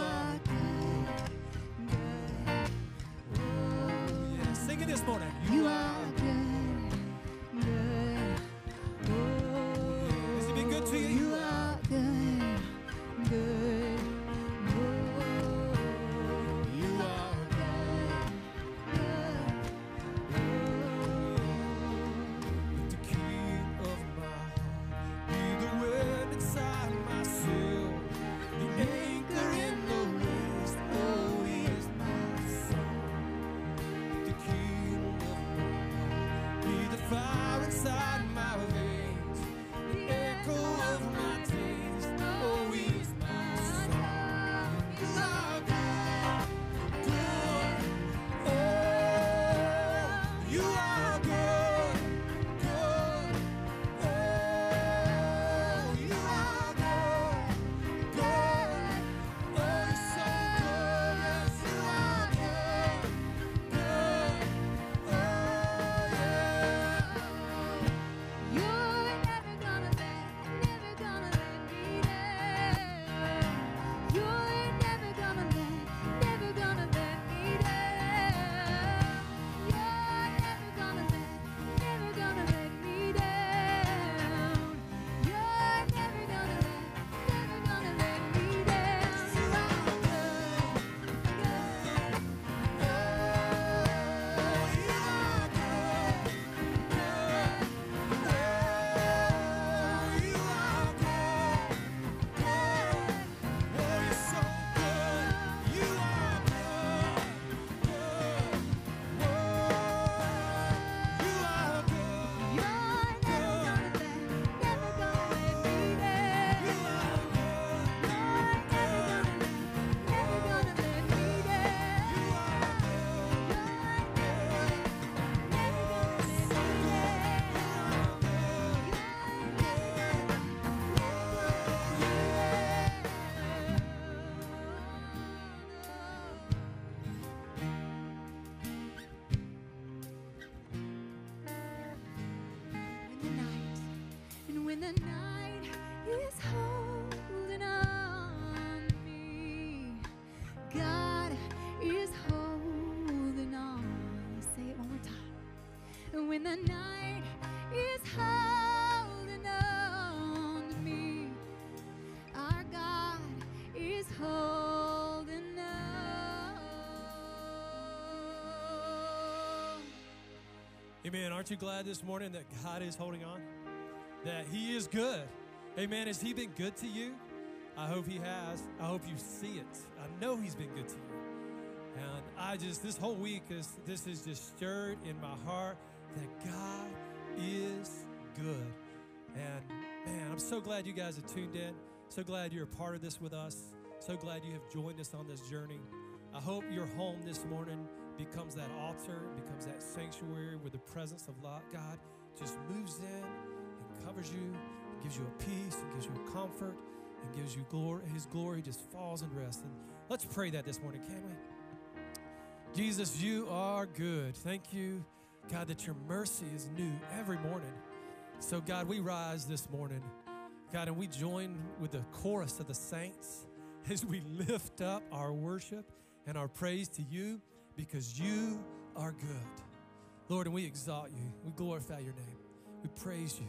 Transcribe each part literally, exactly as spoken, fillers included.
are good, good. Oh, yeah. Sing it this morning. You, you are good, good. Oh, has He been good to you? You are good, good. Oh, you are good, good. Oh, let the King of my heart be the wind inside my soul. Amen. Aren't you glad this morning that God is holding on? That He is good. Amen. Has He been good to you? I hope He has. I hope you see it. I know He's been good to you. And I just, this whole week, is, this is just stirred in my heart that God is good. And man, I'm so glad you guys are tuned in. So glad you're a part of this with us. So glad you have joined us on this journey. I hope your home this morning becomes that altar, becomes that sanctuary where the presence of God just moves in and covers you, and gives you a peace, and gives you a comfort, and gives you glory. His glory just falls and rests. And let's pray that this morning, can we? Jesus, you are good. Thank you, God, that your mercy is new every morning. So, God, we rise this morning, God, and we join with the chorus of the saints as we lift up our worship and our praise to you, because you are good. Lord, and we exalt you. We glorify your name. We praise you.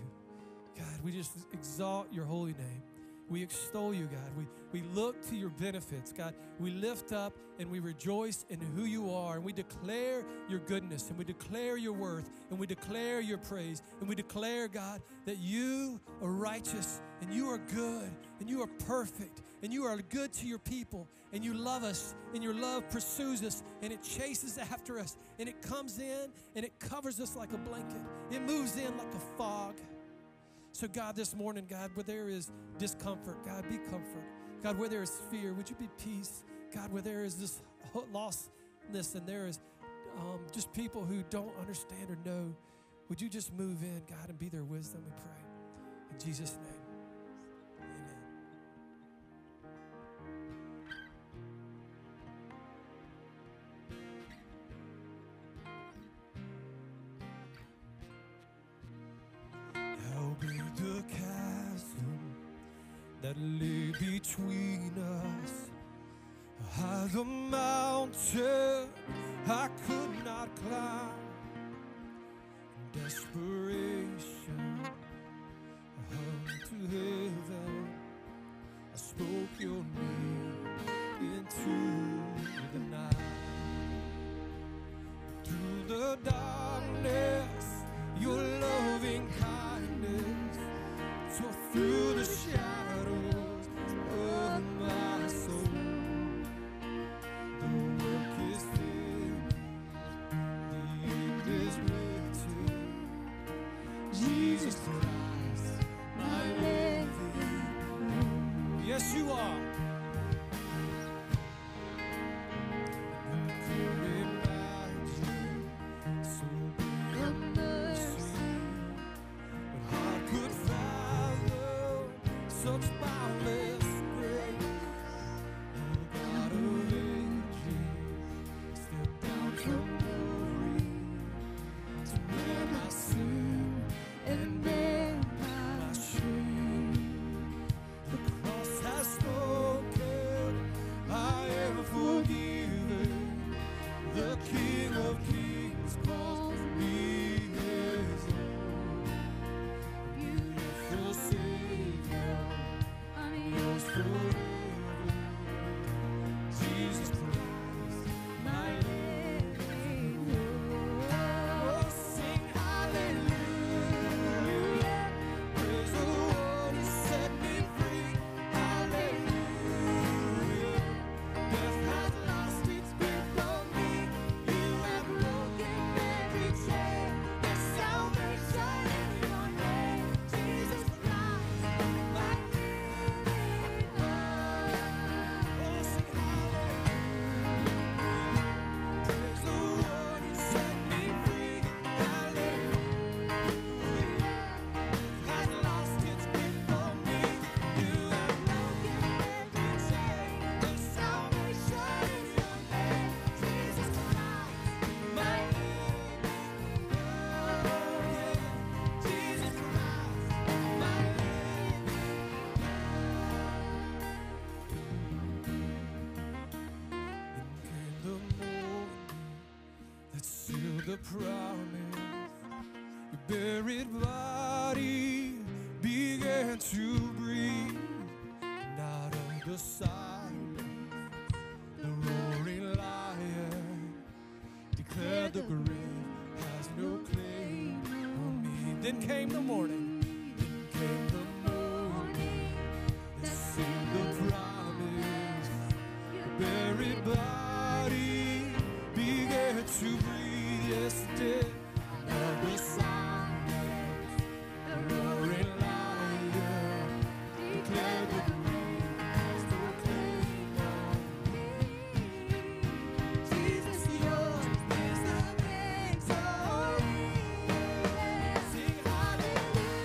God, we just exalt your holy name. We extol you, God. We, we look to your benefits, God. We lift up and we rejoice in who you are, and we declare your goodness, and we declare your worth, and we declare your praise, and we declare, God, that you are righteous, and you are good, and you are perfect, and you are good to your people, and you love us, and your love pursues us, and it chases after us, and it comes in, and it covers us like a blanket. It moves in like a fog. So, God, this morning, God, where there is discomfort, God, be comfort. God, where there is fear, would you be peace? God, where there is this lostness and there is um, just people who don't understand or know, would you just move in, God, and be their wisdom, we pray. In Jesus' name. That lay between us, the mountain I could not climb. In desperation, I hung to heaven. I spoke your name into the night. Through the darkness, your loving kindness tore through the shadows of my soul. The work is thin, the end is written. Jesus Christ, my living. Yes, you are. The promise, your buried body began to breathe, and out of the silence, the roaring lion declared the grave has no claim on me. Then came the morning, then came the morning, that sealed the promise, your buried body began to breathe. Yes, it did. Now the silence, the roaring lion, declared the grave has no claim on me. Jesus, yours is the victory. Sing hallelujah.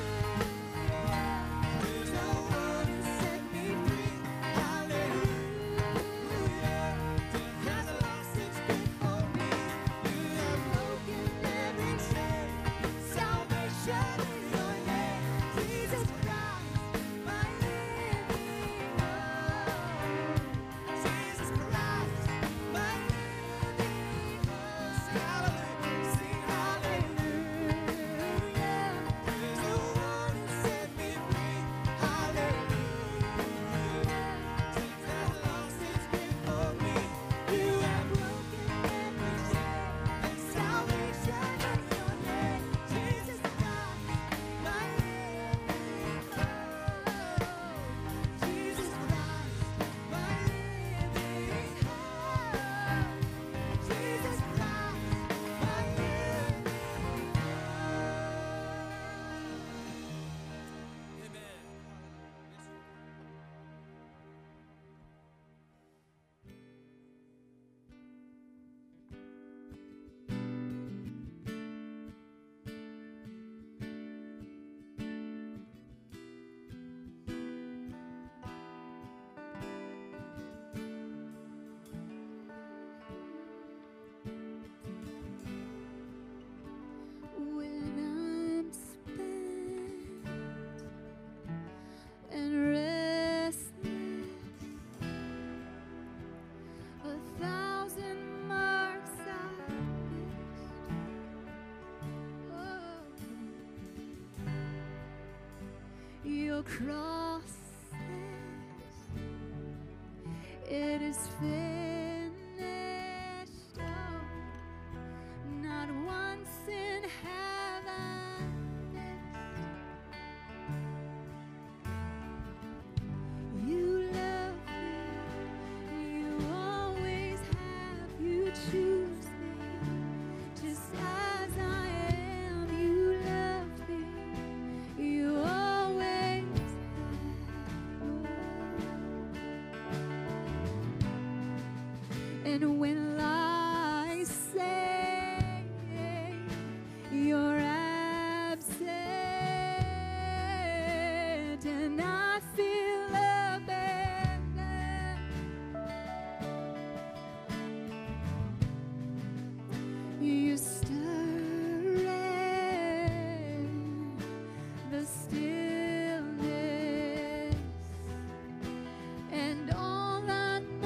cross says, it is finished. Oh, not once in heaven missed. You love me, you always have, you choose. And when I say you're absent and I feel abandoned, you stir in the stillness, and all I know.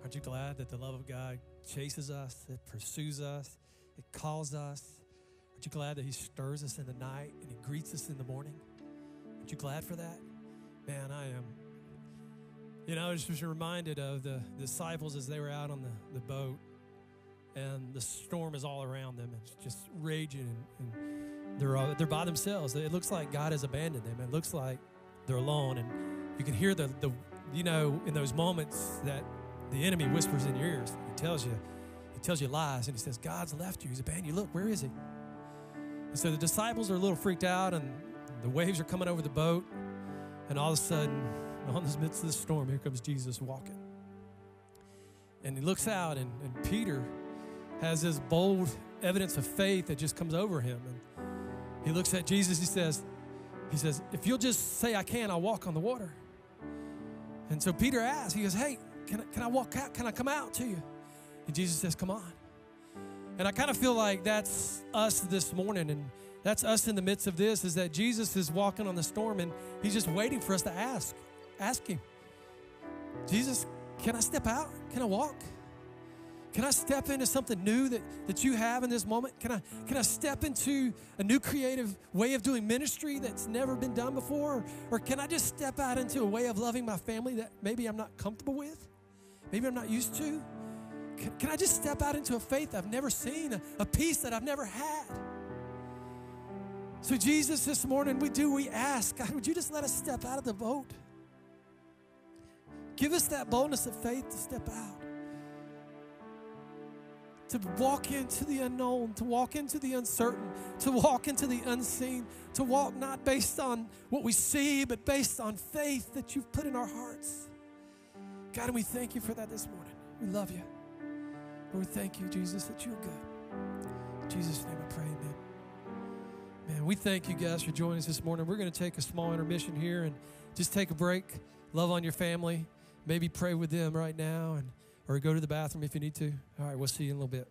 Aren't you glad that the love of God chases us, it pursues us, it calls us? Aren't you glad that he stirs us in the night and he greets us in the morning? Aren't you glad for that? Man, I am. You know, I was just reminded of the disciples as they were out on the, the boat, and the storm is all around them. It's just raging, and, and they're, all, they're by themselves. It looks like God has abandoned them. It looks like they're alone, and you can hear the, the you know, in those moments that the enemy whispers in your ears. He tells you, he tells you lies, and he says, God's left you. He's abandoned you. Look, where is he? And so the disciples are a little freaked out, and the waves are coming over the boat, and all of a sudden, on the midst of the storm, here comes Jesus walking. And he looks out, and, and Peter has this bold evidence of faith that just comes over him. And he looks at Jesus, he says, he says, if you'll just say I can, I'll walk on the water. And so Peter asks, he goes, hey, Can I, can I walk out? Can I come out to you? And Jesus says, come on. And I kind of feel like that's us this morning, and that's us in the midst of this, is that Jesus is walking on the storm, and he's just waiting for us to ask. Ask him, Jesus, can I step out? Can I walk? Can I step into something new that, that you have in this moment? Can I, can I step into a new creative way of doing ministry that's never been done before? Or can I just step out into a way of loving my family that maybe I'm not comfortable with? Maybe I'm not used to? Can, can I just step out into a faith I've never seen, a, a peace that I've never had? So Jesus, this morning, we do, we ask, God, would you just let us step out of the boat? Give us that boldness of faith to step out, to walk into the unknown, to walk into the uncertain, to walk into the unseen, to walk not based on what we see, but based on faith that you've put in our hearts. God, and we thank you for that this morning. We love you. Lord, we thank you, Jesus, that you're good. In Jesus' name I pray, amen. Man, we thank you guys for joining us this morning. We're going to take a small intermission here and just take a break, love on your family, maybe pray with them right now, and or go to the bathroom if you need to. All right, we'll see you in a little bit.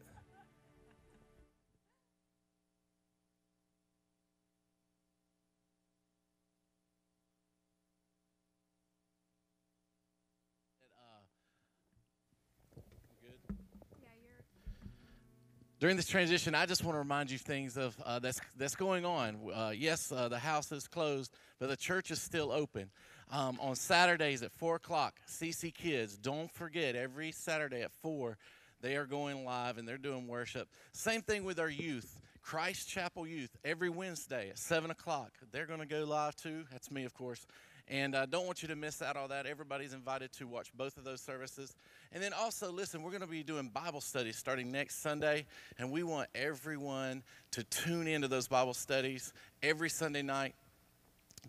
During this transition, I just want to remind you of things of, uh, that's that's going on. Uh, yes, uh, the house is closed, but the church is still open. Um, on Saturdays at four o'clock, C C Kids, don't forget, every Saturday at four, they are going live and they're doing worship. Same thing with our youth, Christ Chapel Youth, every Wednesday at seven o'clock. They're going to go live too. That's me, of course. And I don't want you to miss out all that. Everybody's invited to watch both of those services. And then also, listen, we're going to be doing Bible studies starting next Sunday. And we want everyone to tune into those Bible studies every Sunday night.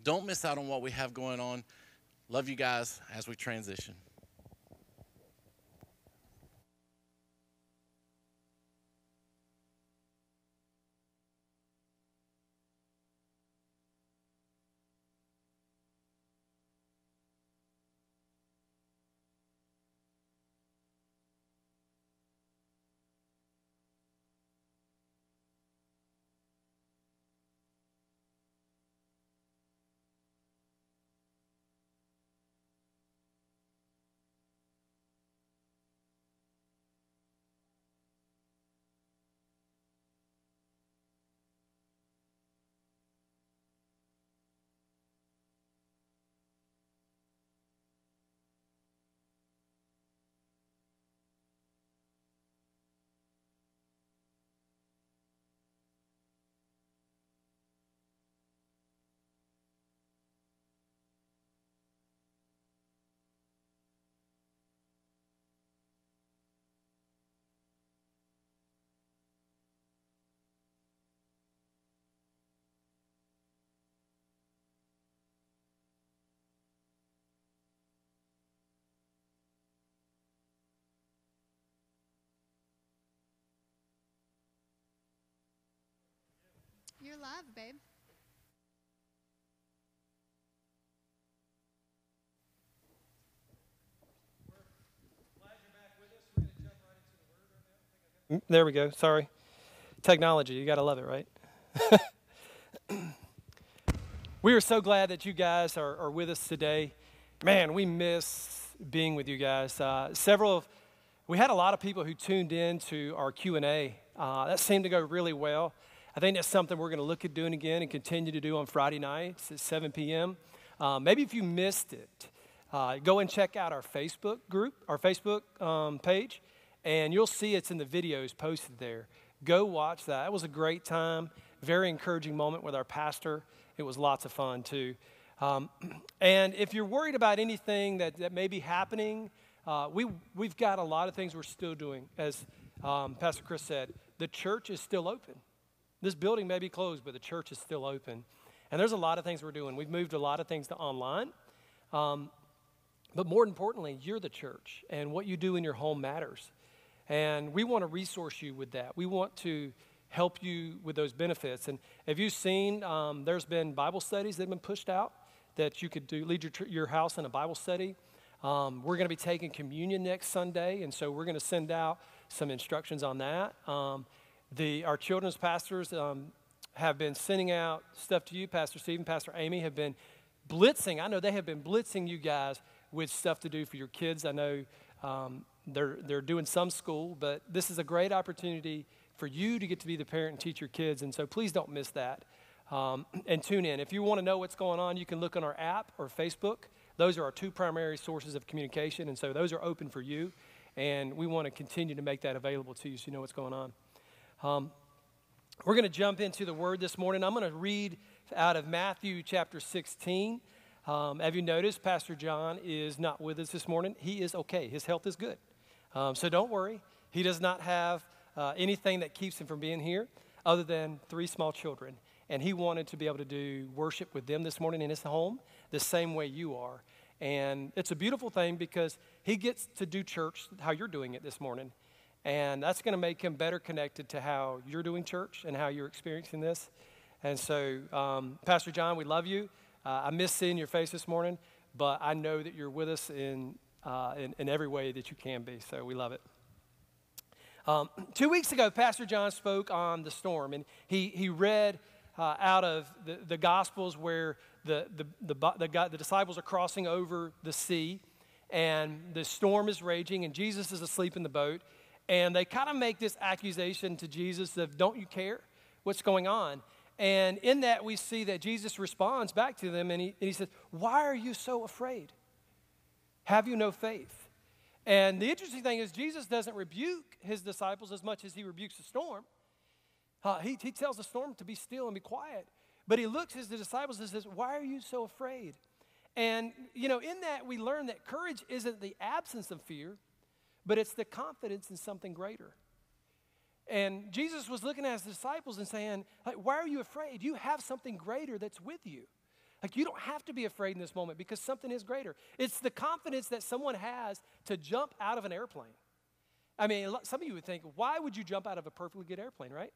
Don't miss out on what we have going on. Love you guys as we transition. You're live, babe. We're glad you're back with us. We're going to jump right into the word right now. I think I there we go. Sorry. Technology. You got to love it, right? We are so glad that you guys are, are with us today. Man, we miss being with you guys. Uh, several of, we had a lot of people who tuned in to our Q and A. Uh, that seemed to go really well. I think that's something we're going to look at doing again and continue to do on Friday nights at seven p m Uh, maybe if you missed it, uh, go and check out our Facebook group, our Facebook um, page, and you'll see it's in the videos posted there. Go watch that. That was a great time, very encouraging moment with our pastor. It was lots of fun, too. Um, and if you're worried about anything that, that may be happening, uh, we, we've got a lot of things we're still doing. As um, Pastor Chris said, the church is still open. This building may be closed, but the church is still open. And there's a lot of things we're doing. We've moved a lot of things to online. Um, but more importantly, you're the church, and what you do in your home matters. And we want to resource you with that. We want to help you with those benefits. And have you seen um, there's been Bible studies that have been pushed out that you could do, lead your, your house in a Bible study? Um, we're going to be taking communion next Sunday, and so we're going to send out some instructions on that. Um The, our children's pastors um, have been sending out stuff to you. Pastor Steve and Pastor Amy have been blitzing. I know they have been blitzing you guys with stuff to do for your kids. I know um, They're, they're doing some school, but this is a great opportunity for you to get to be the parent and teach your kids, and so please don't miss that. Um, and tune in. If you want to know what's going on, you can look on our app or Facebook. Those are our two primary sources of communication, and so those are open for you, and we want to continue to make that available to you so you know what's going on. Um, we're going to jump into the Word this morning. I'm going to read out of Matthew chapter sixteen. Um, have you noticed Pastor John is not with us this morning? He is okay. His health is good. Um, so don't worry. He does not have uh, anything that keeps him from being here other than three small children. And he wanted to be able to do worship with them this morning in his home, the same way you are. And it's a beautiful thing because he gets to do church how you're doing it this morning. And that's going to make him better connected to how you're doing church and how you're experiencing this. And so, um, Pastor John, we love you. Uh, I miss seeing your face this morning, but I know that you're with us in, uh, in, in every way that you can be. So we love it. Um, two weeks ago, Pastor John spoke on the storm, and he, he read... Uh, out of the, the Gospels where the the the, the, God, the disciples are crossing over the sea, and the storm is raging, and Jesus is asleep in the boat, and they kind of make this accusation to Jesus of, don't you care what's going on? And in that, we see that Jesus responds back to them, and he, and he says, why are you so afraid? Have you no faith? And the interesting thing is, Jesus doesn't rebuke his disciples as much as he rebukes the storm. Uh, he, he tells the storm to be still and be quiet. But he looks at the disciples and says, why are you so afraid? And, you know, in that we learn that courage isn't the absence of fear, but it's the confidence in something greater. And Jesus was looking at his disciples and saying, like, why are you afraid? You have something greater that's with you. Like, you don't have to be afraid in this moment because something is greater. It's the confidence that someone has to jump out of an airplane. I mean, some of you would think, why would you jump out of a perfectly good airplane, right?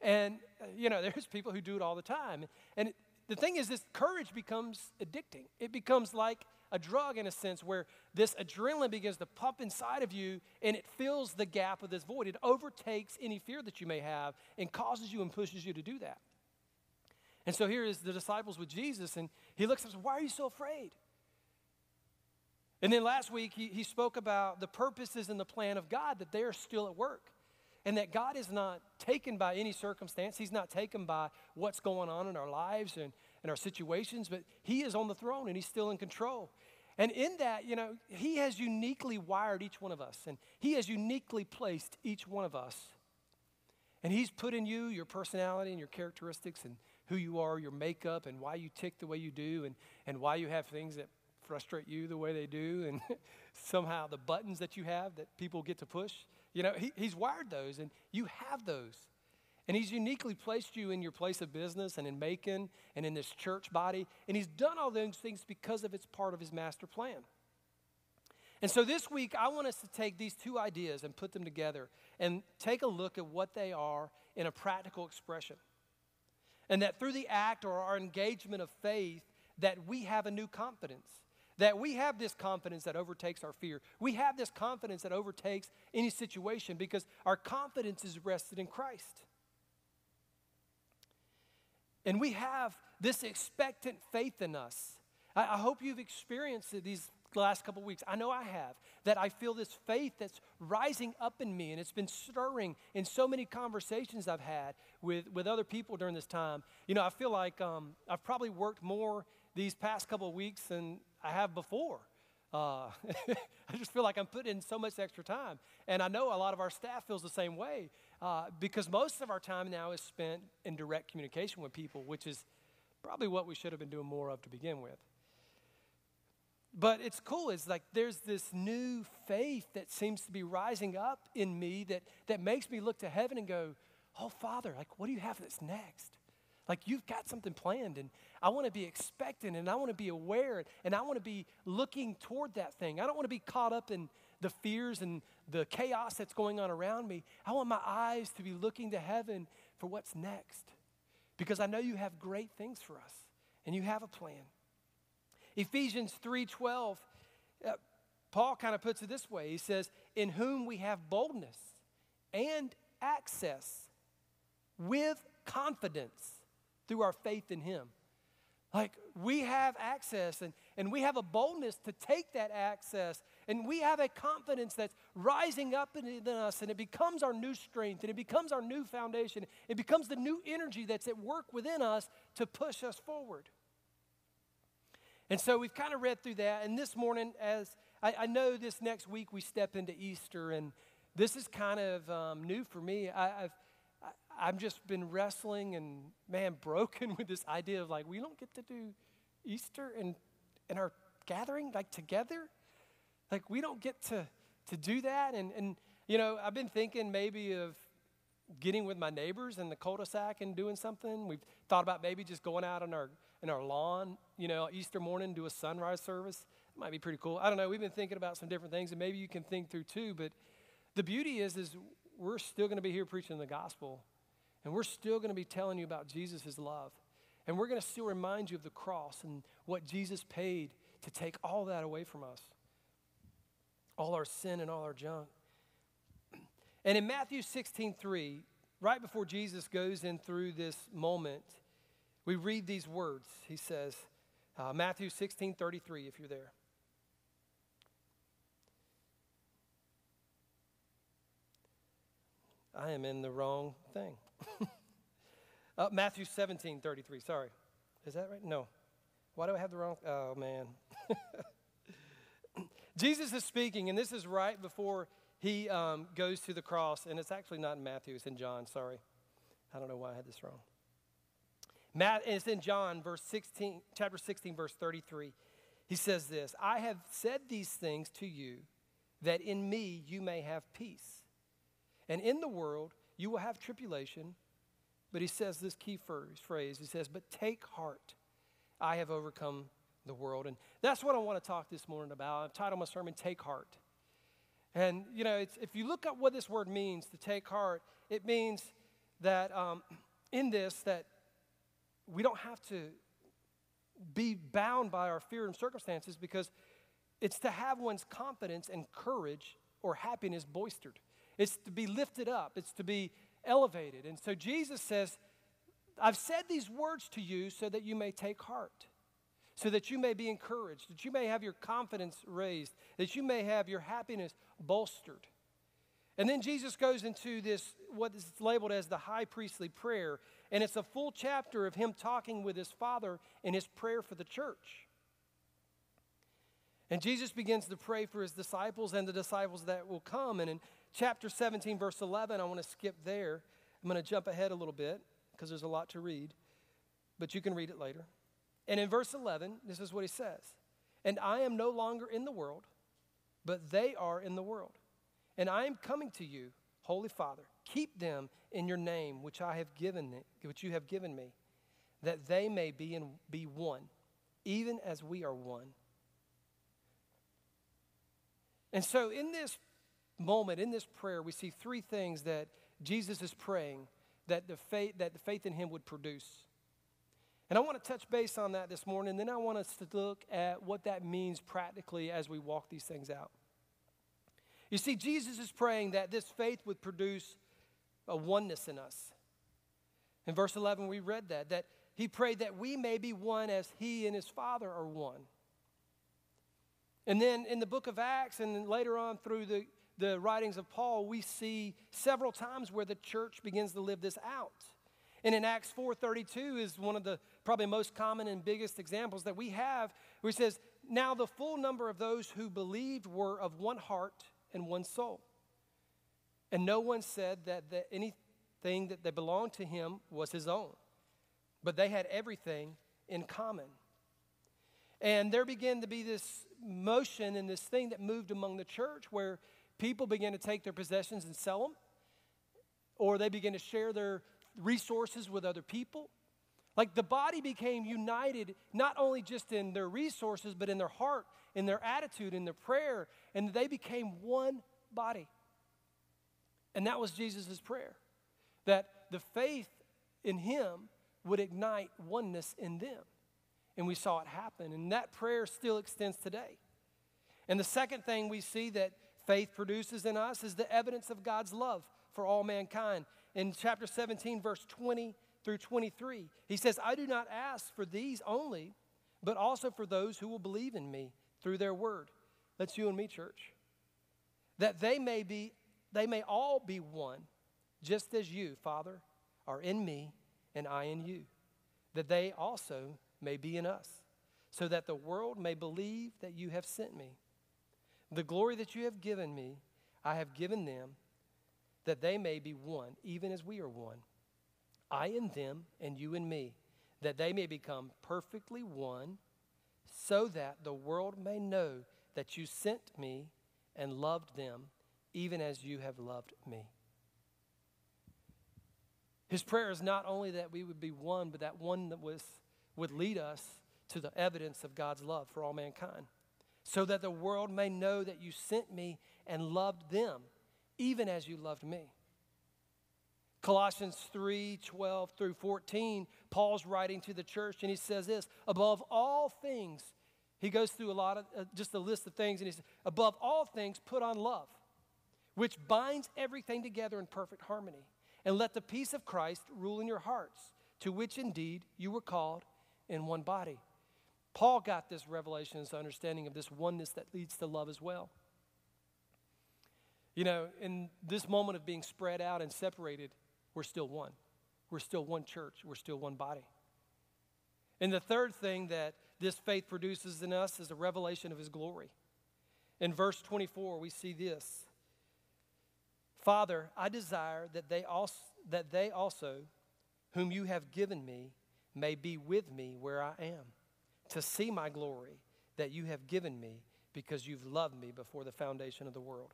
And, you know, there's people who do it all the time. And the thing is, this courage becomes addicting. It becomes like a drug in a sense where this adrenaline begins to pump inside of you, and it fills the gap of this void. It overtakes any fear that you may have and causes you and pushes you to do that. And so here is the disciples with Jesus, and he looks and says, why are you so afraid? And then last week, he, he spoke about the purposes and the plan of God, that they are still at work. And that God is not taken by any circumstance. He's not taken by what's going on in our lives and, and our situations, but he is on the throne and he's still in control. And in that, you know, he has uniquely wired each one of us, and he has uniquely placed each one of us. And he's put in you your personality and your characteristics and who you are, your makeup, and why you tick the way you do, and, and why you have things that frustrate you the way they do, and somehow the buttons that you have that people get to push. You know, he, he's wired those, and you have those. And he's uniquely placed you in your place of business and in Macon and in this church body. And he's done all those things because of it's part of his master plan. And so this week, I want us to take these two ideas and put them together and take a look at what they are in a practical expression. And that through the act or our engagement of faith, that we have a new confidence. That we have this confidence that overtakes our fear. We have this confidence that overtakes any situation because our confidence is rested in Christ. And we have this expectant faith in us. I, I hope you've experienced it these last couple weeks. I know I have. That I feel this faith that's rising up in me, and it's been stirring in so many conversations I've had with, with other people during this time. You know, I feel like um, I've probably worked more these past couple of weeks than I have before. Uh, I just feel like I'm putting in so much extra time. And I know a lot of our staff feels the same way uh, because most of our time now is spent in direct communication with people, which is probably what we should have been doing more of to begin with. But it's cool. It's like there's this new faith that seems to be rising up in me that, that makes me look to heaven and go, oh, Father, like, what do you have that's next? Like, you've got something planned, and I want to be expectant, and I want to be aware, and I want to be looking toward that thing. I don't want to be caught up in the fears and the chaos that's going on around me. I want my eyes to be looking to heaven for what's next, because I know you have great things for us, and you have a plan. Ephesians three twelve, uh, Paul kind of puts it this way. He says, in whom we have boldness and access with confidence through our faith in him. Like, we have access, and, and we have a boldness to take that access And we have a confidence that's rising up in us, and it becomes our new strength, and it becomes our new foundation. It becomes the new energy that's at work within us to push us forward. And so we've kind of read through that. And this morning, as I, I know this next week, we step into Easter, and this is kind of um, new for me. I, I've I've just been wrestling and, man, broken with this idea of, like, we don't get to do Easter and and our gathering, like, together. Like, we don't get to to do that. And, and you know, I've been thinking maybe of getting with my neighbors in the cul-de-sac and doing something. We've thought about maybe just going out on our in our lawn, you know, Easter morning, do a sunrise service. It might be pretty cool. I don't know. We've been thinking about some different things, and maybe you can think through too. But the beauty is, is we're still going to be here preaching the gospel, and we're still going to be telling you about Jesus' love. And we're going to still remind you of the cross and what Jesus paid to take all that away from us, all our sin and all our junk. And in Matthew sixteen three, right before Jesus goes in through this moment, we read these words. He says, uh, Matthew sixteen thirty-three, if you're there. I am in the wrong thing. uh, Matthew seventeen thirty-three, sorry. Is that right? No. Why do I have the wrong? Oh, man. Jesus is speaking, and this is right before he um, goes to the cross. And it's actually not in Matthew. It's in John, sorry. I don't know why I had this wrong. Matt, it's in John, verse sixteen, chapter sixteen, verse thirty-three. He says this: I have said these things to you, that in me you may have peace. And in the world you will have tribulation. But he says this key phrase. He says, but take heart, I have overcome the world. And that's what I want to talk this morning about. I've titled my sermon, Take Heart. And, you know, it's, if you look up what this word means, to take heart, it means that um, in this, that we don't have to be bound by our fear and circumstances, because it's to have one's confidence and courage or happiness boistered. It's to be lifted up. It's to be elevated. And so Jesus says, I've said these words to you so that you may take heart, so that you may be encouraged, that you may have your confidence raised, that you may have your happiness bolstered. And then Jesus goes into this, what is labeled as the high priestly prayer, and it's a full chapter of him talking with his Father in his prayer for the church. And Jesus begins to pray for his disciples and the disciples that will come. And in chapter seventeen, verse eleven, I want to skip there. I'm going to jump ahead a little bit because there's a lot to read, but you can read it later. And in verse eleven, this is what he says: and I am no longer in the world, but they are in the world. And I am coming to you, Holy Father, keep them in your name, which I have given them, which you have given me, that they may be in, be one, even as we are one. And so in this moment, in this prayer, we see three things that Jesus is praying that the faith that the faith in him would produce. And I want to touch base on that this morning, and then I want us to look at what that means practically as we walk these things out. You see, Jesus is praying that this faith would produce a oneness in us. In verse eleven, we read that, that he prayed that we may be one as he and his Father are one. And then in the book of Acts, and then later on through the, the writings of Paul, we see several times where the church begins to live this out. And in Acts four thirty-two is one of the probably most common and biggest examples that we have, where it says, now the full number of those who believed were of one heart and one soul. And no one said that, that anything that they belonged to him was his own, but they had everything in common. And there began to be this motion and this thing that moved among the church where people began to take their possessions and sell them, or they began to share their resources with other people. Like, the body became united, not only just in their resources, but in their heart, in their attitude, in their prayer, and they became one body. And that was Jesus' prayer, that the faith in him would ignite oneness in them. And we saw it happen, and that prayer still extends today. And the second thing we see that faith produces in us is the evidence of God's love for all mankind. In chapter seventeen, verse twenty through twenty-three, he says, I do not ask for these only, but also for those who will believe in me through their word, That's you and me, church. That they may be, they may all be one, just as you, Father, are in me and I in you. That they also may be in us, so that the world may believe that you have sent me. The glory that you have given me, I have given them, that they may be one, even as we are one. I in them and you in me, that they may become perfectly one, so that the world may know that you sent me and loved them, even as you have loved me. His prayer is not only that we would be one, but that one that was, would lead us to the evidence of God's love for all mankind, so that the world may know that you sent me and loved them, even as you loved me. Colossians three, twelve through fourteen, Paul's writing to the church, and he says this, above all things, he goes through a lot of, uh, just a list of things, and he says, above all things, put on love, which binds everything together in perfect harmony. And let the peace of Christ rule in your hearts, to which indeed you were called in one body. Paul got this revelation, this understanding of this oneness that leads to love as well. You know, in this moment of being spread out and separated, we're still one. We're still one church. We're still one body. And the third thing that this faith produces in us is a revelation of his glory. In verse twenty-four, we see this. Father, I desire that they also, that they also, whom you have given me, may be with me where I am, to see my glory that you have given me, because you've loved me before the foundation of the world.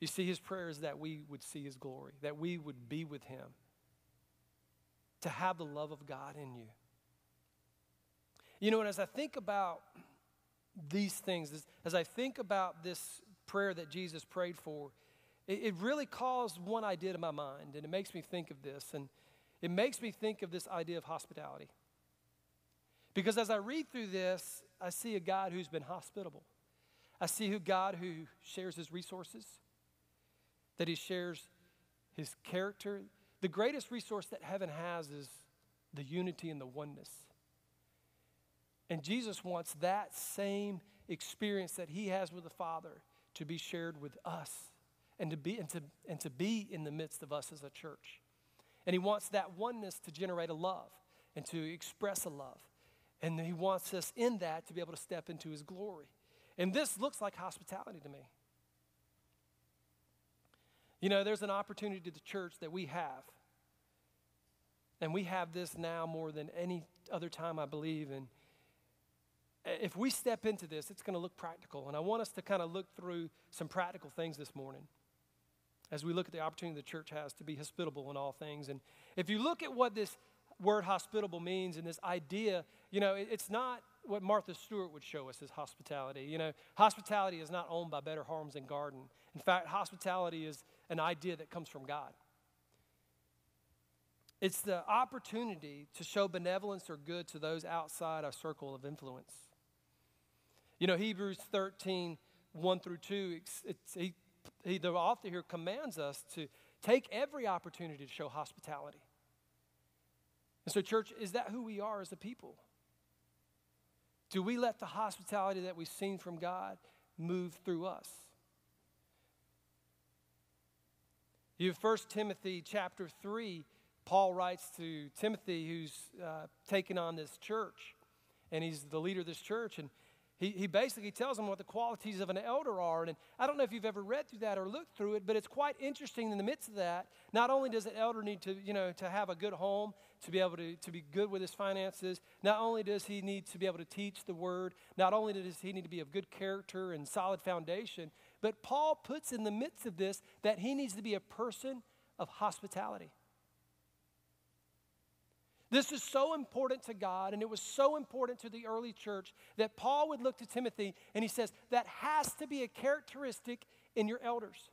You see, his prayer is that we would see his glory, that we would be with him, to have the love of God in you. You know, and as I think about these things, as, as I think about this prayer that Jesus prayed for, it, it really caused one idea to my mind, and it makes me think of this, and it makes me think of this idea of hospitality. Because as I read through this, I see a God who's been hospitable. I see who God who shares his resources, that he shares his character. The greatest resource that heaven has is the unity and the oneness. And Jesus wants that same experience that he has with the Father to be shared with us, and to be, and to, and to be in the midst of us as a church. And he wants that oneness to generate a love and to express a love. And he wants us in that to be able to step into his glory. And this looks like hospitality to me. You know, there's an opportunity to the church that we have. And we have this now more than any other time, I believe. And if we step into this, it's going to look practical. And I want us to kind of look through some practical things this morning as we look at the opportunity the church has to be hospitable in all things. And if you look at what this word hospitable means and this idea, you know, it's not what Martha Stewart would show us as hospitality. You know, hospitality is not owned by Better Homes and Garden. In fact, hospitality is an idea that comes from God. It's the opportunity to show benevolence or good to those outside our circle of influence. You know, Hebrews thirteen, one through two, it's, it's, he, he, the author here commands us to take every opportunity to show hospitality. And so, church, is that who we are as a people? Do we let the hospitality that we've seen from God move through us? You have First Timothy chapter three, Paul writes to Timothy, who's uh, taken on this church, and he's the leader of this church, and he, he basically tells him what the qualities of an elder are. And I don't know if you've ever read through that or looked through it, but it's quite interesting in the midst of that. Not only does an elder need to, you know, to have a good home, to be able to, to be good with his finances. Not only does he need to be able to teach the word, not only does he need to be of good character and solid foundation, but Paul puts in the midst of this that he needs to be a person of hospitality. This is so important to God, and it was so important to the early church that Paul would look to Timothy, and he says that has to be a characteristic in your elders.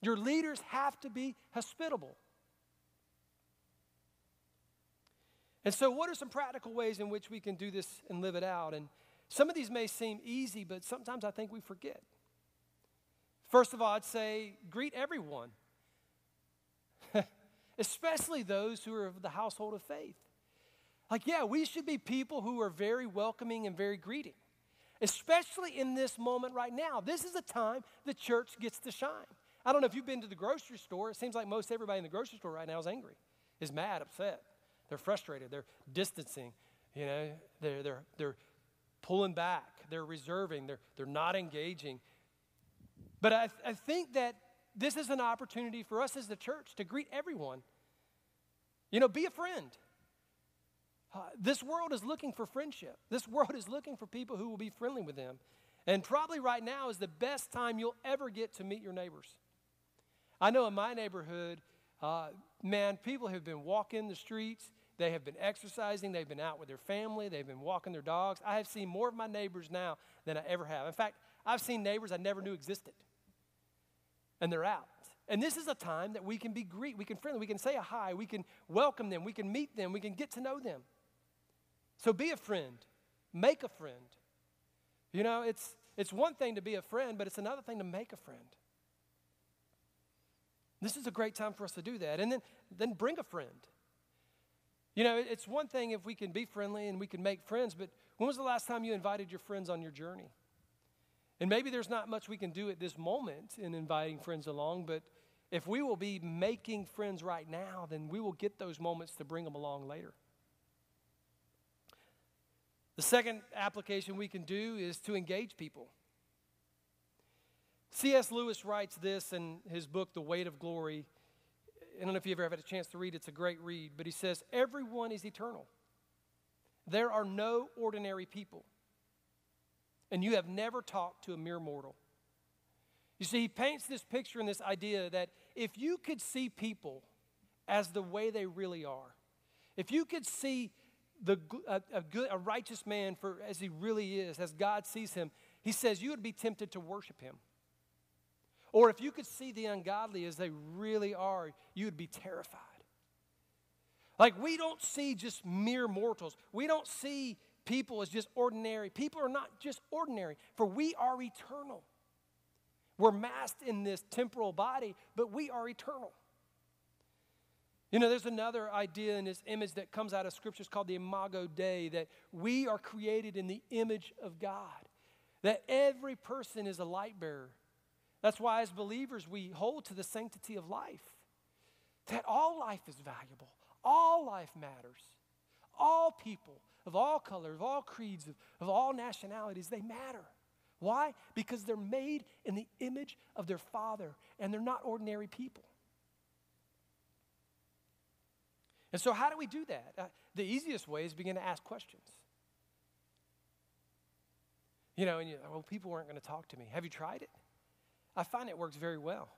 Your leaders have to be hospitable. And so what are some practical ways in which we can do this and live it out? And some of these may seem easy, but sometimes I think we forget. First of all, I'd say greet everyone, especially those who are of the household of faith. Like, yeah, we should be people who are very welcoming and very greeting. especially in this moment right now. This is a time the church gets to shine. I don't know if you've been to the grocery store. It seems like most everybody in the grocery store right now is angry, is mad, upset. They're frustrated. They're distancing. You know, they're they're they're pulling back. They're reserving. They're they're not engaging. But I, I think that this is an opportunity for us as the church to greet everyone. You know, be a friend. Uh, this world is looking for friendship. This world is looking for people who will be friendly with them. And probably right now is the best time you'll ever get to meet your neighbors. I know in my neighborhood, uh, man, people have been walking the streets. They have been exercising. They've been out with their family. They've been walking their dogs. I have seen more of my neighbors now than I ever have. In fact, I've seen neighbors I never knew existed. And they're out. And this is a time that we can be greet. We can friendly. We can say a hi. We can welcome them. We can meet them. We can get to know them. So be a friend. Make a friend. You know, it's it's one thing to be a friend, but it's another thing to make a friend. This is a great time for us to do that. And then, then bring a friend. You know, it's one thing if we can be friendly and we can make friends, but when was the last time you invited your friends on your journey? And maybe there's not much we can do at this moment in inviting friends along, but if we will be making friends right now, then we will get those moments to bring them along later. The second application we can do is to engage people. C S Lewis writes this in his book, The Weight of Glory. I don't know if you've ever had a chance to read it. It's a great read. But he says, everyone is eternal. There are no ordinary people. And you have never talked to a mere mortal. You see, he paints this picture and this idea that if you could see people as the way they really are, if you could see the, a, a, good, a righteous man for as he really is, as God sees him, he says you would be tempted to worship him. Or if you could see the ungodly as they really are, you would be terrified. Like, we don't see just mere mortals. We don't see people as just ordinary. People are not just ordinary, for we are eternal. We're masked in this temporal body, but we are eternal. You know, there's another idea in this image that comes out of scriptures called the Imago Dei, that we are created in the image of God, that every person is a light bearer. That's why as believers we hold to the sanctity of life, that all life is valuable, all life matters, all people of all colors, of all creeds, of, of all nationalities, they matter. Why? Because they're made in the image of their Father, and they're not ordinary people. And so how do we do that? Uh, the easiest way is begin to ask questions. You know, and you, well, people aren't going to talk to me. Have you tried it? I find it works very well.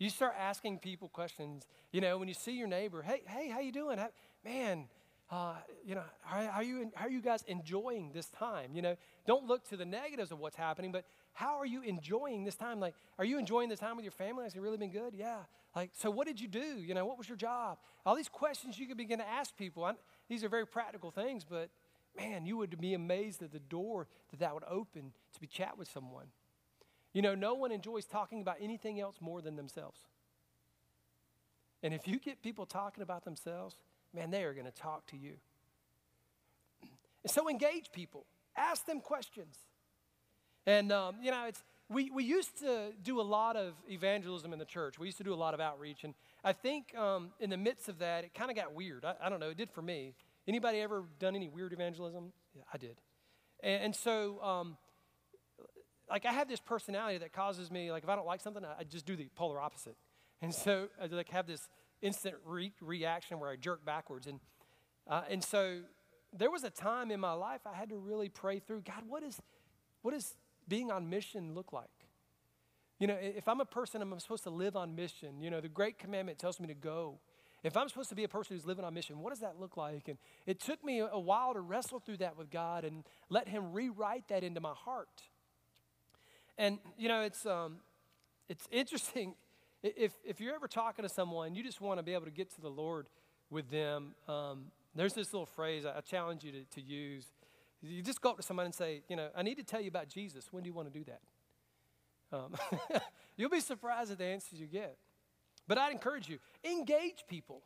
You start asking people questions. You know, when you see your neighbor, hey, hey, how you doing? How, man, Uh, you know, how are you, how are you guys enjoying this time? You know, don't look to the negatives of what's happening, but how are you enjoying this time? Like, are you enjoying this time with your family? Has it really been good? Yeah. Like, so what did you do? You know, what was your job? All these questions you could begin to ask people. I'm, these are very practical things, but man, you would be amazed at the door that that would open to be chat with someone. You know, no one enjoys talking about anything else more than themselves. And if you get people talking about themselves, man, they are going to talk to you. And so engage people. Ask them questions. And, um, you know, it's we, we used to do a lot of evangelism in the church. We used to do a lot of outreach. And I think um, in the midst of that, it kind of got weird. I, I don't know. It did for me. Anybody ever done any weird evangelism? Yeah, I did. And, and so, um, like, I have this personality that causes me, like, if I don't like something, I, I just do the polar opposite. And so I, like, have this instant re- reaction where I jerk backwards. And uh, and so there was a time in my life I had to really pray through, God, what is, what is being on mission look like? You know, if I'm a person, I'm supposed to live on mission. You know, the Great Commandment tells me to go. If I'm supposed to be a person who's living on mission, what does that look like? And it took me a while to wrestle through that with God and let him rewrite that into my heart. And, you know, it's um, it's interesting. If if you're ever talking to someone, you just want to be able to get to the Lord with them, um, there's this little phrase I, I challenge you to, to use. You just go up to someone and say, you know, I need to tell you about Jesus. When do you want to do that? Um, you'll be surprised at the answers you get. But I'd encourage you, engage people.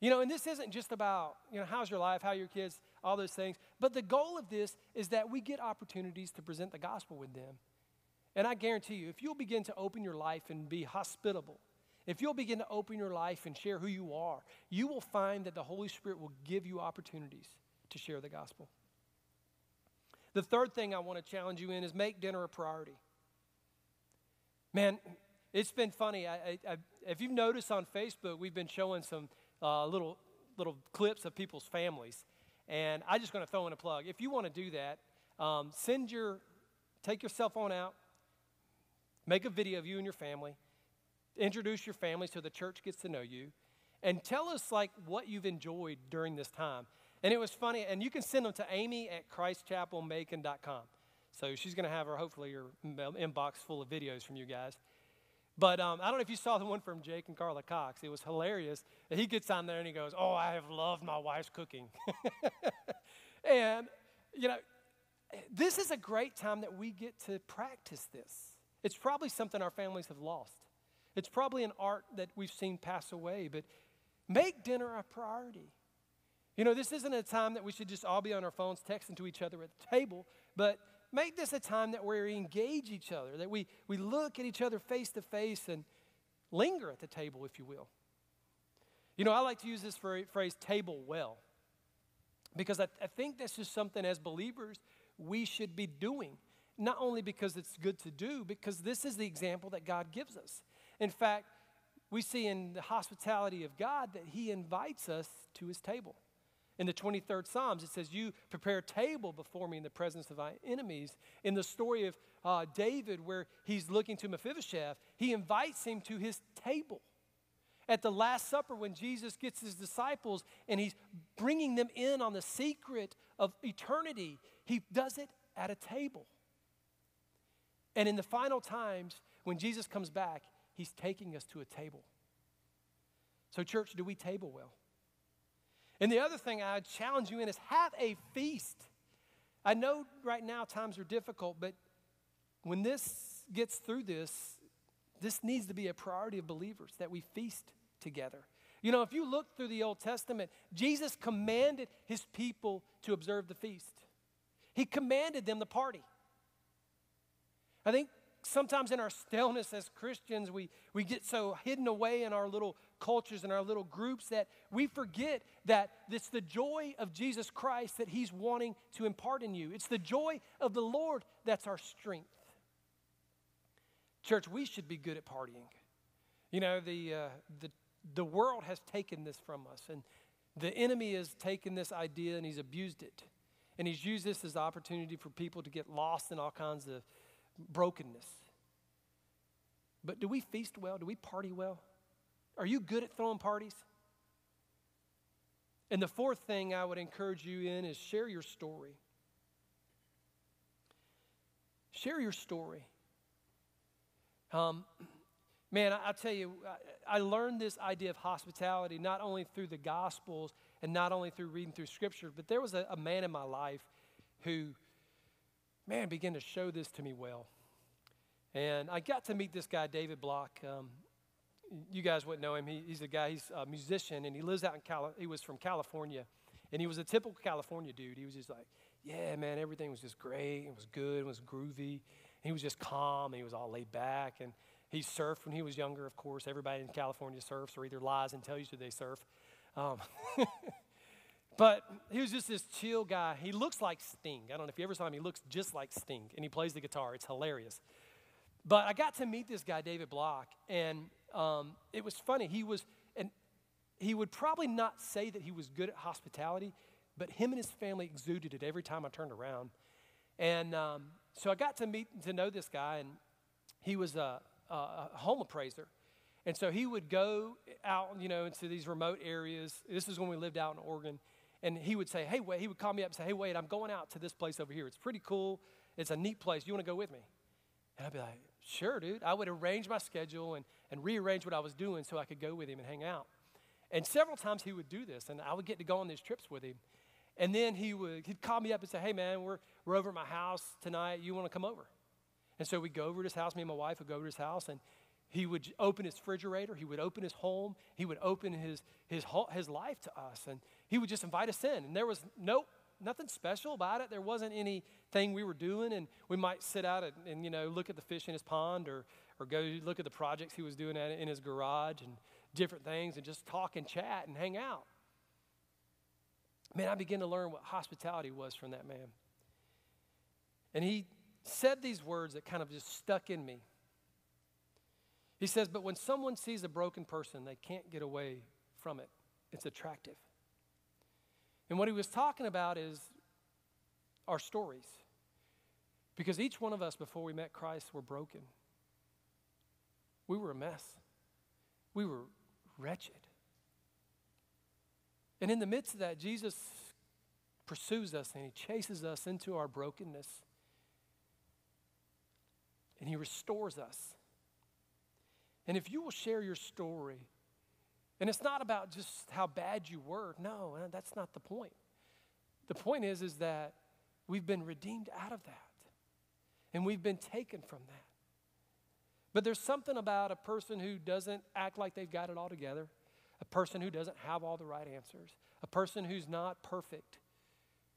You know, and this isn't just about, you know, how's your life, how are your kids. all those things. But the goal of this is that we get opportunities to present the gospel with them. And I guarantee you, if you'll begin to open your life and be hospitable, if you'll begin to open your life and share who you are, you will find that the Holy Spirit will give you opportunities to share the gospel. The third thing I want to challenge you in is make dinner a priority. Man, it's been funny. I, I, I, if you've noticed on Facebook, we've been showing some uh, little little clips of people's families. And I'm just going to throw in a plug. If you want to do that, um, send your, take your cell phone out, make a video of you and your family, introduce your family so the church gets to know you, and tell us like what you've enjoyed during this time. And it was funny, and you can send them to Amy at Christ Chapel Macon dot com. So she's going to have her, hopefully, her inbox full of videos from you guys. But um, I don't know if you saw the one from Jake and Carla Cox. It was hilarious. He gets on there and he goes, "Oh, I have loved my wife's cooking." And, you know, this is a great time that we get to practice this. It's probably something our families have lost. It's probably an art that we've seen pass away, but make dinner a priority. You know, this isn't a time that we should just all be on our phones texting to each other at the table, but make this a time that we engage each other, that we, we look at each other face to face and linger at the table, if you will. You know, I like to use this phrase, table well, because I, I think this is something as believers we should be doing, not only because it's good to do, because this is the example that God gives us. In fact, we see in the hospitality of God that he invites us to his table. In the twenty-third Psalms, it says, "You prepare a table before me in the presence of my enemies." In the story of uh, David, where he's looking to Mephibosheth, he invites him to his table. At the Last Supper, when Jesus gets his disciples and he's bringing them in on the secret of eternity, he does it at a table. And in the final times, when Jesus comes back, he's taking us to a table. So, church, do we table well? And the other thing I challenge you in is have a feast. I know right now times are difficult, but when this gets through this, this needs to be a priority of believers, that we feast together. You know, if you look through the Old Testament, Jesus commanded his people to observe the feast. He commanded them to party. I think sometimes in our staleness as Christians, we, we get so hidden away in our little cultures and our little groups that we forget that it's the joy of Jesus Christ that he's wanting to impart in you. It's the joy of the Lord that's our strength. Church, we should be good at partying. You know, the, uh, the, the world has taken this from us, and the enemy has taken this idea and he's abused it. And he's used this as an opportunity for people to get lost in all kinds of brokenness. But do we feast well? Do we party well? Are you good at throwing parties? And the fourth thing I would encourage you in is share your story. Share your story. Um, man, I, I tell you, I, I learned this idea of hospitality not only through the Gospels and not only through reading through Scripture, but there was a, a man in my life who, man, began to show this to me well. And I got to meet this guy, David Block. Um, you guys wouldn't know him. He, he's a guy, he's a musician, and he lives out in Cali- he was from California. And he was a typical California dude. He was just like, yeah, man, everything was just great. It was good. It was groovy. And he was just calm, and he was all laid back. And he surfed when he was younger, of course. Everybody in California surfs or either lies and tells you they surf. Um, But he was just this chill guy. He looks like Sting. I don't know if you ever saw him. He looks just like Sting, and he plays the guitar. It's hilarious. But I got to meet this guy, David Block, and um, it was funny. He was, and he would probably not say that he was good at hospitality, but him and his family exuded it every time I turned around. And um, so I got to meet to know this guy, and he was a, a home appraiser. And so he would go out, you know, into these remote areas. This is when we lived out in Oregon. And he would say, hey, wait, he would call me up and say, hey, wait, I'm going out to this place over here. It's pretty cool. It's a neat place. You want to go with me? And I'd be like, sure, dude. I would arrange my schedule and, and rearrange what I was doing so I could go with him and hang out. And several times he would do this, and I would get to go on these trips with him. And then he would, he'd call me up and say, hey, man, we're, we're over at my house tonight. You want to come over? And so we'd go over to his house. Me and my wife would go over to his house, and he would open his refrigerator. He would open his home. He would open his his his life to us, and he would just invite us in. And there was no nothing special about it. There wasn't anything we were doing, and we might sit out and, and you know, look at the fish in his pond or or go look at the projects he was doing at, in his garage and different things and just talk and chat and hang out. Man, I began to learn what hospitality was from that man. And he said these words that kind of just stuck in me. He says, but when someone sees a broken person, they can't get away from it. It's attractive. And what he was talking about is our stories. Because each one of us, before we met Christ, were broken. We were a mess. We were wretched. And in the midst of that, Jesus pursues us and he chases us into our brokenness. And he restores us. And if you will share your story, and it's not about just how bad you were. No, that's not the point. The point is, is that we've been redeemed out of that. And we've been taken from that. But there's something about a person who doesn't act like they've got it all together, a person who doesn't have all the right answers, a person who's not perfect,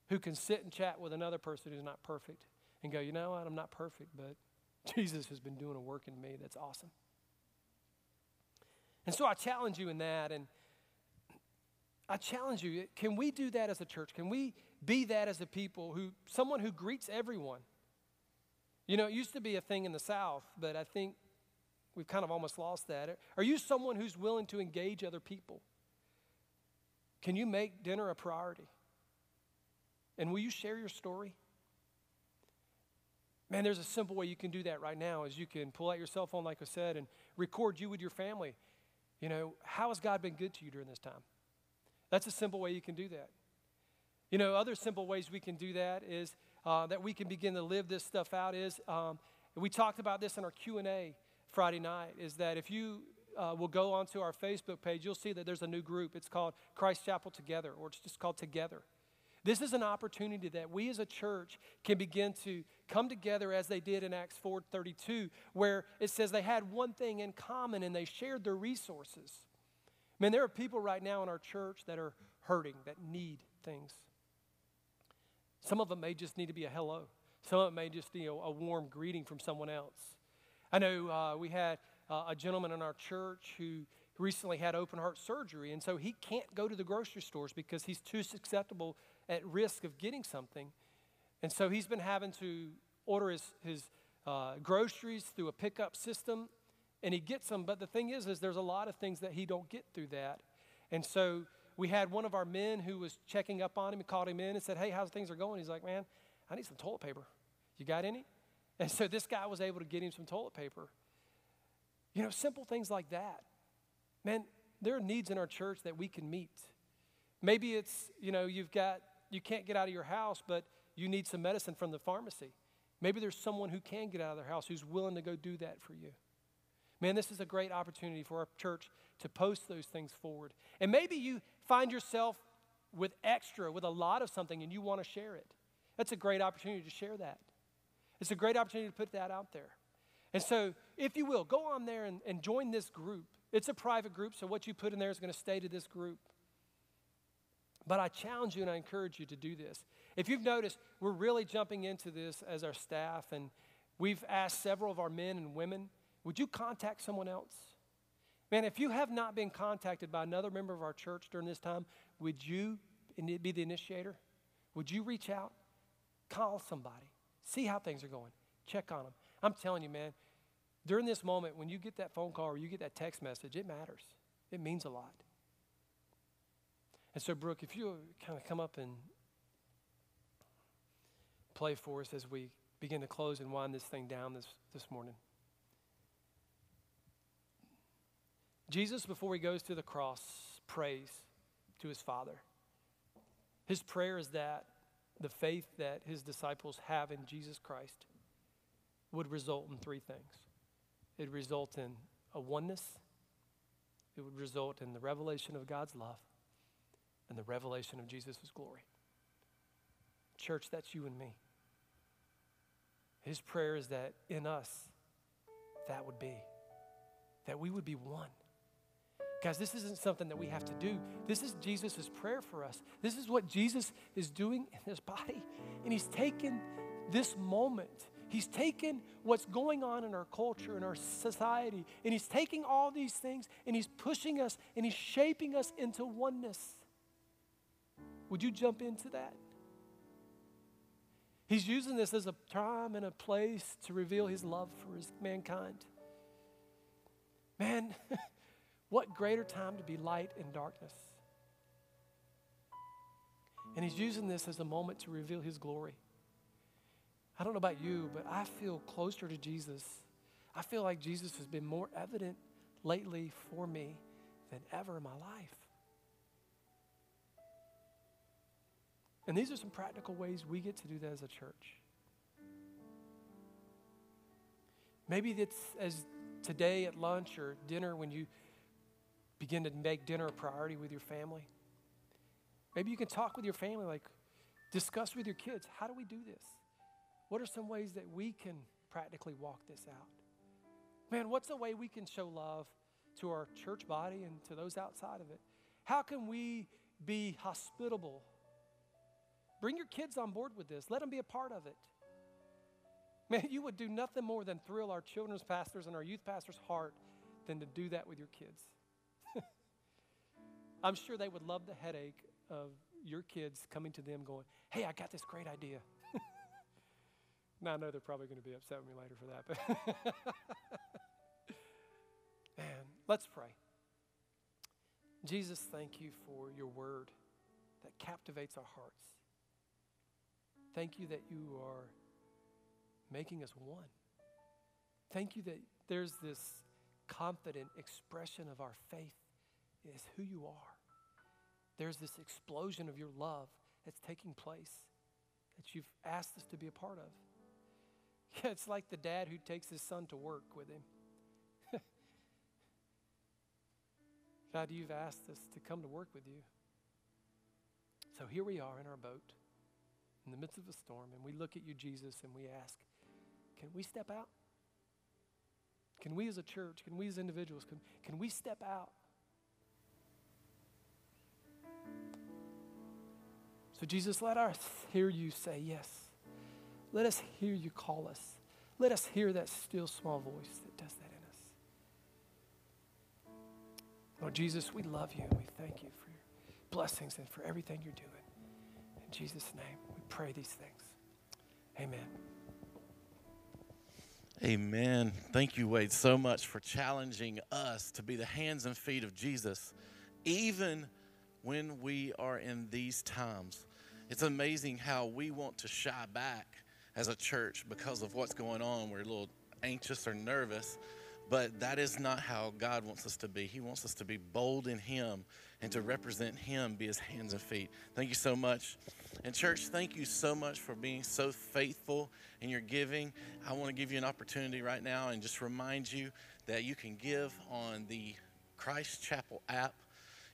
who can sit and chat with another person who's not perfect and go, you know what, I'm not perfect, but Jesus has been doing a work in me that's awesome. And so I challenge you in that, and I challenge you, can we do that as a church? Can we be that as a people who, someone who greets everyone? You know, it used to be a thing in the South, but I think we've kind of almost lost that. Are you someone who's willing to engage other people? Can you make dinner a priority? And will you share your story? Man, there's a simple way you can do that right now, is you can pull out your cell phone, like I said, and record you with your family. You know, how has God been good to you during this time? That's a simple way you can do that. You know, other simple ways we can do that is uh, that we can begin to live this stuff out is, um, we talked about this in our Q and A Friday night, is that if you uh, will go onto our Facebook page, you'll see that there's a new group. It's called Christ Chapel Together, or it's just called Together. This is an opportunity that we as a church can begin to come together as they did in Acts four thirty-two, where it says they had one thing in common and they shared their resources. Man, there are people right now in our church that are hurting, that need things. Some of them may just need to be a hello. Some of them may just need a, a warm greeting from someone else. I know uh, we had uh, a gentleman in our church who recently had open heart surgery, and so he can't go to the grocery stores because he's too susceptible at risk of getting something. And so he's been having to order his, his uh, groceries through a pickup system, and he gets them. But the thing is, is there's a lot of things that he don't get through that. And so we had one of our men who was checking up on him and called him in and said, hey, how's things are going? He's like, man, I need some toilet paper. You got any? And so this guy was able to get him some toilet paper. You know, simple things like that. Man, there are needs in our church that we can meet. Maybe it's, you know, you've got, you can't get out of your house, but you need some medicine from the pharmacy. Maybe there's someone who can get out of their house who's willing to go do that for you. Man, this is a great opportunity for our church to post those things forward. And maybe you find yourself with extra, with a lot of something, and you want to share it. That's a great opportunity to share that. It's a great opportunity to put that out there. And so, if you will, go on there and, and join this group. It's a private group, so what you put in there is going to stay to this group. But I challenge you and I encourage you to do this. If you've noticed, we're really jumping into this as our staff, and we've asked several of our men and women, would you contact someone else? Man, if you have not been contacted by another member of our church during this time, would you be the initiator? Would you reach out? Call somebody. See how things are going. Check on them. I'm telling you, man, during this moment, when you get that phone call or you get that text message, it matters. It means a lot. And so, Brooke, if you kind of come up and play for us as we begin to close and wind this thing down this, this morning. Jesus, before he goes to the cross, prays to his Father. His prayer is that the faith that his disciples have in Jesus Christ would result in three things. It would result in a oneness. It would result in the revelation of God's love and the revelation of Jesus' glory. Church, that's you and me. His prayer is that in us, that would be, that we would be one. Guys, this isn't something that we have to do. This is Jesus' prayer for us. This is what Jesus is doing in his body. And he's taken this moment. He's taken what's going on in our culture, in our society, and he's taking all these things, and he's pushing us, and he's shaping us into oneness. Would you jump into that? He's using this as a time and a place to reveal his love for his mankind. Man, what greater time to be light in darkness? And he's using this as a moment to reveal his glory. I don't know about you, but I feel closer to Jesus. I feel like Jesus has been more evident lately for me than ever in my life. And these are some practical ways we get to do that as a church. Maybe it's as today at lunch or dinner when you begin to make dinner a priority with your family. Maybe you can talk with your family, like discuss with your kids, how do we do this? What are some ways that we can practically walk this out? Man, what's a way we can show love to our church body and to those outside of it? How can we be hospitable? Bring your kids on board with this. Let them be a part of it. Man, you would do nothing more than thrill our children's pastors and our youth pastors' heart than to do that with your kids. I'm sure they would love the headache of your kids coming to them going, hey, I got this great idea. Now, I know they're probably going to be upset with me later for that, but man, let's pray. Jesus, thank you for your word that captivates our hearts. Thank you that you are making us one. Thank you that there's this confident expression of our faith is who you are. There's this explosion of your love that's taking place that you've asked us to be a part of. Yeah, it's like the dad who takes his son to work with him. God, you've asked us to come to work with you. So here we are in our boat, in the midst of a storm, and we look at you, Jesus, and we ask, can we step out? Can we as a church, can we as individuals, can, can we step out? So Jesus, let us hear you say yes. Let us hear you call us. Let us hear that still small voice that does that in us. Lord Jesus, we love you and we thank you for your blessings and for everything you're doing. In Jesus' name, we pray these things. Amen. Amen. Thank you, Wade, so much for challenging us to be the hands and feet of Jesus, even when we are in these times. It's amazing how we want to shy back as a church because of what's going on. We're a little anxious or nervous, but that is not how God wants us to be. He wants us to be bold in him and to represent him, be his hands and feet. Thank you so much. And church, thank you so much for being so faithful in your giving. I want to give you an opportunity right now and just remind you that you can give on the Christ Chapel app.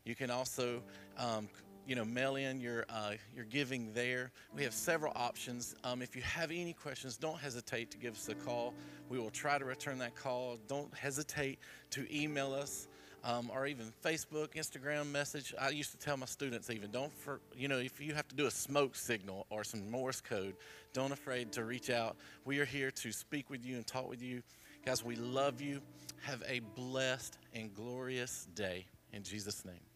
You can also um, you know, mail in your, uh, your giving there. We have several options. Um, if you have any questions, don't hesitate to give us a call. We will try to return that call. Don't hesitate to email us um, or even Facebook, Instagram message. I used to tell my students even, don't, for, you know, if you have to do a smoke signal or some Morse code, don't afraid to reach out. We are here to speak with you and talk with you. Guys, we love you. Have a blessed and glorious day in Jesus' name.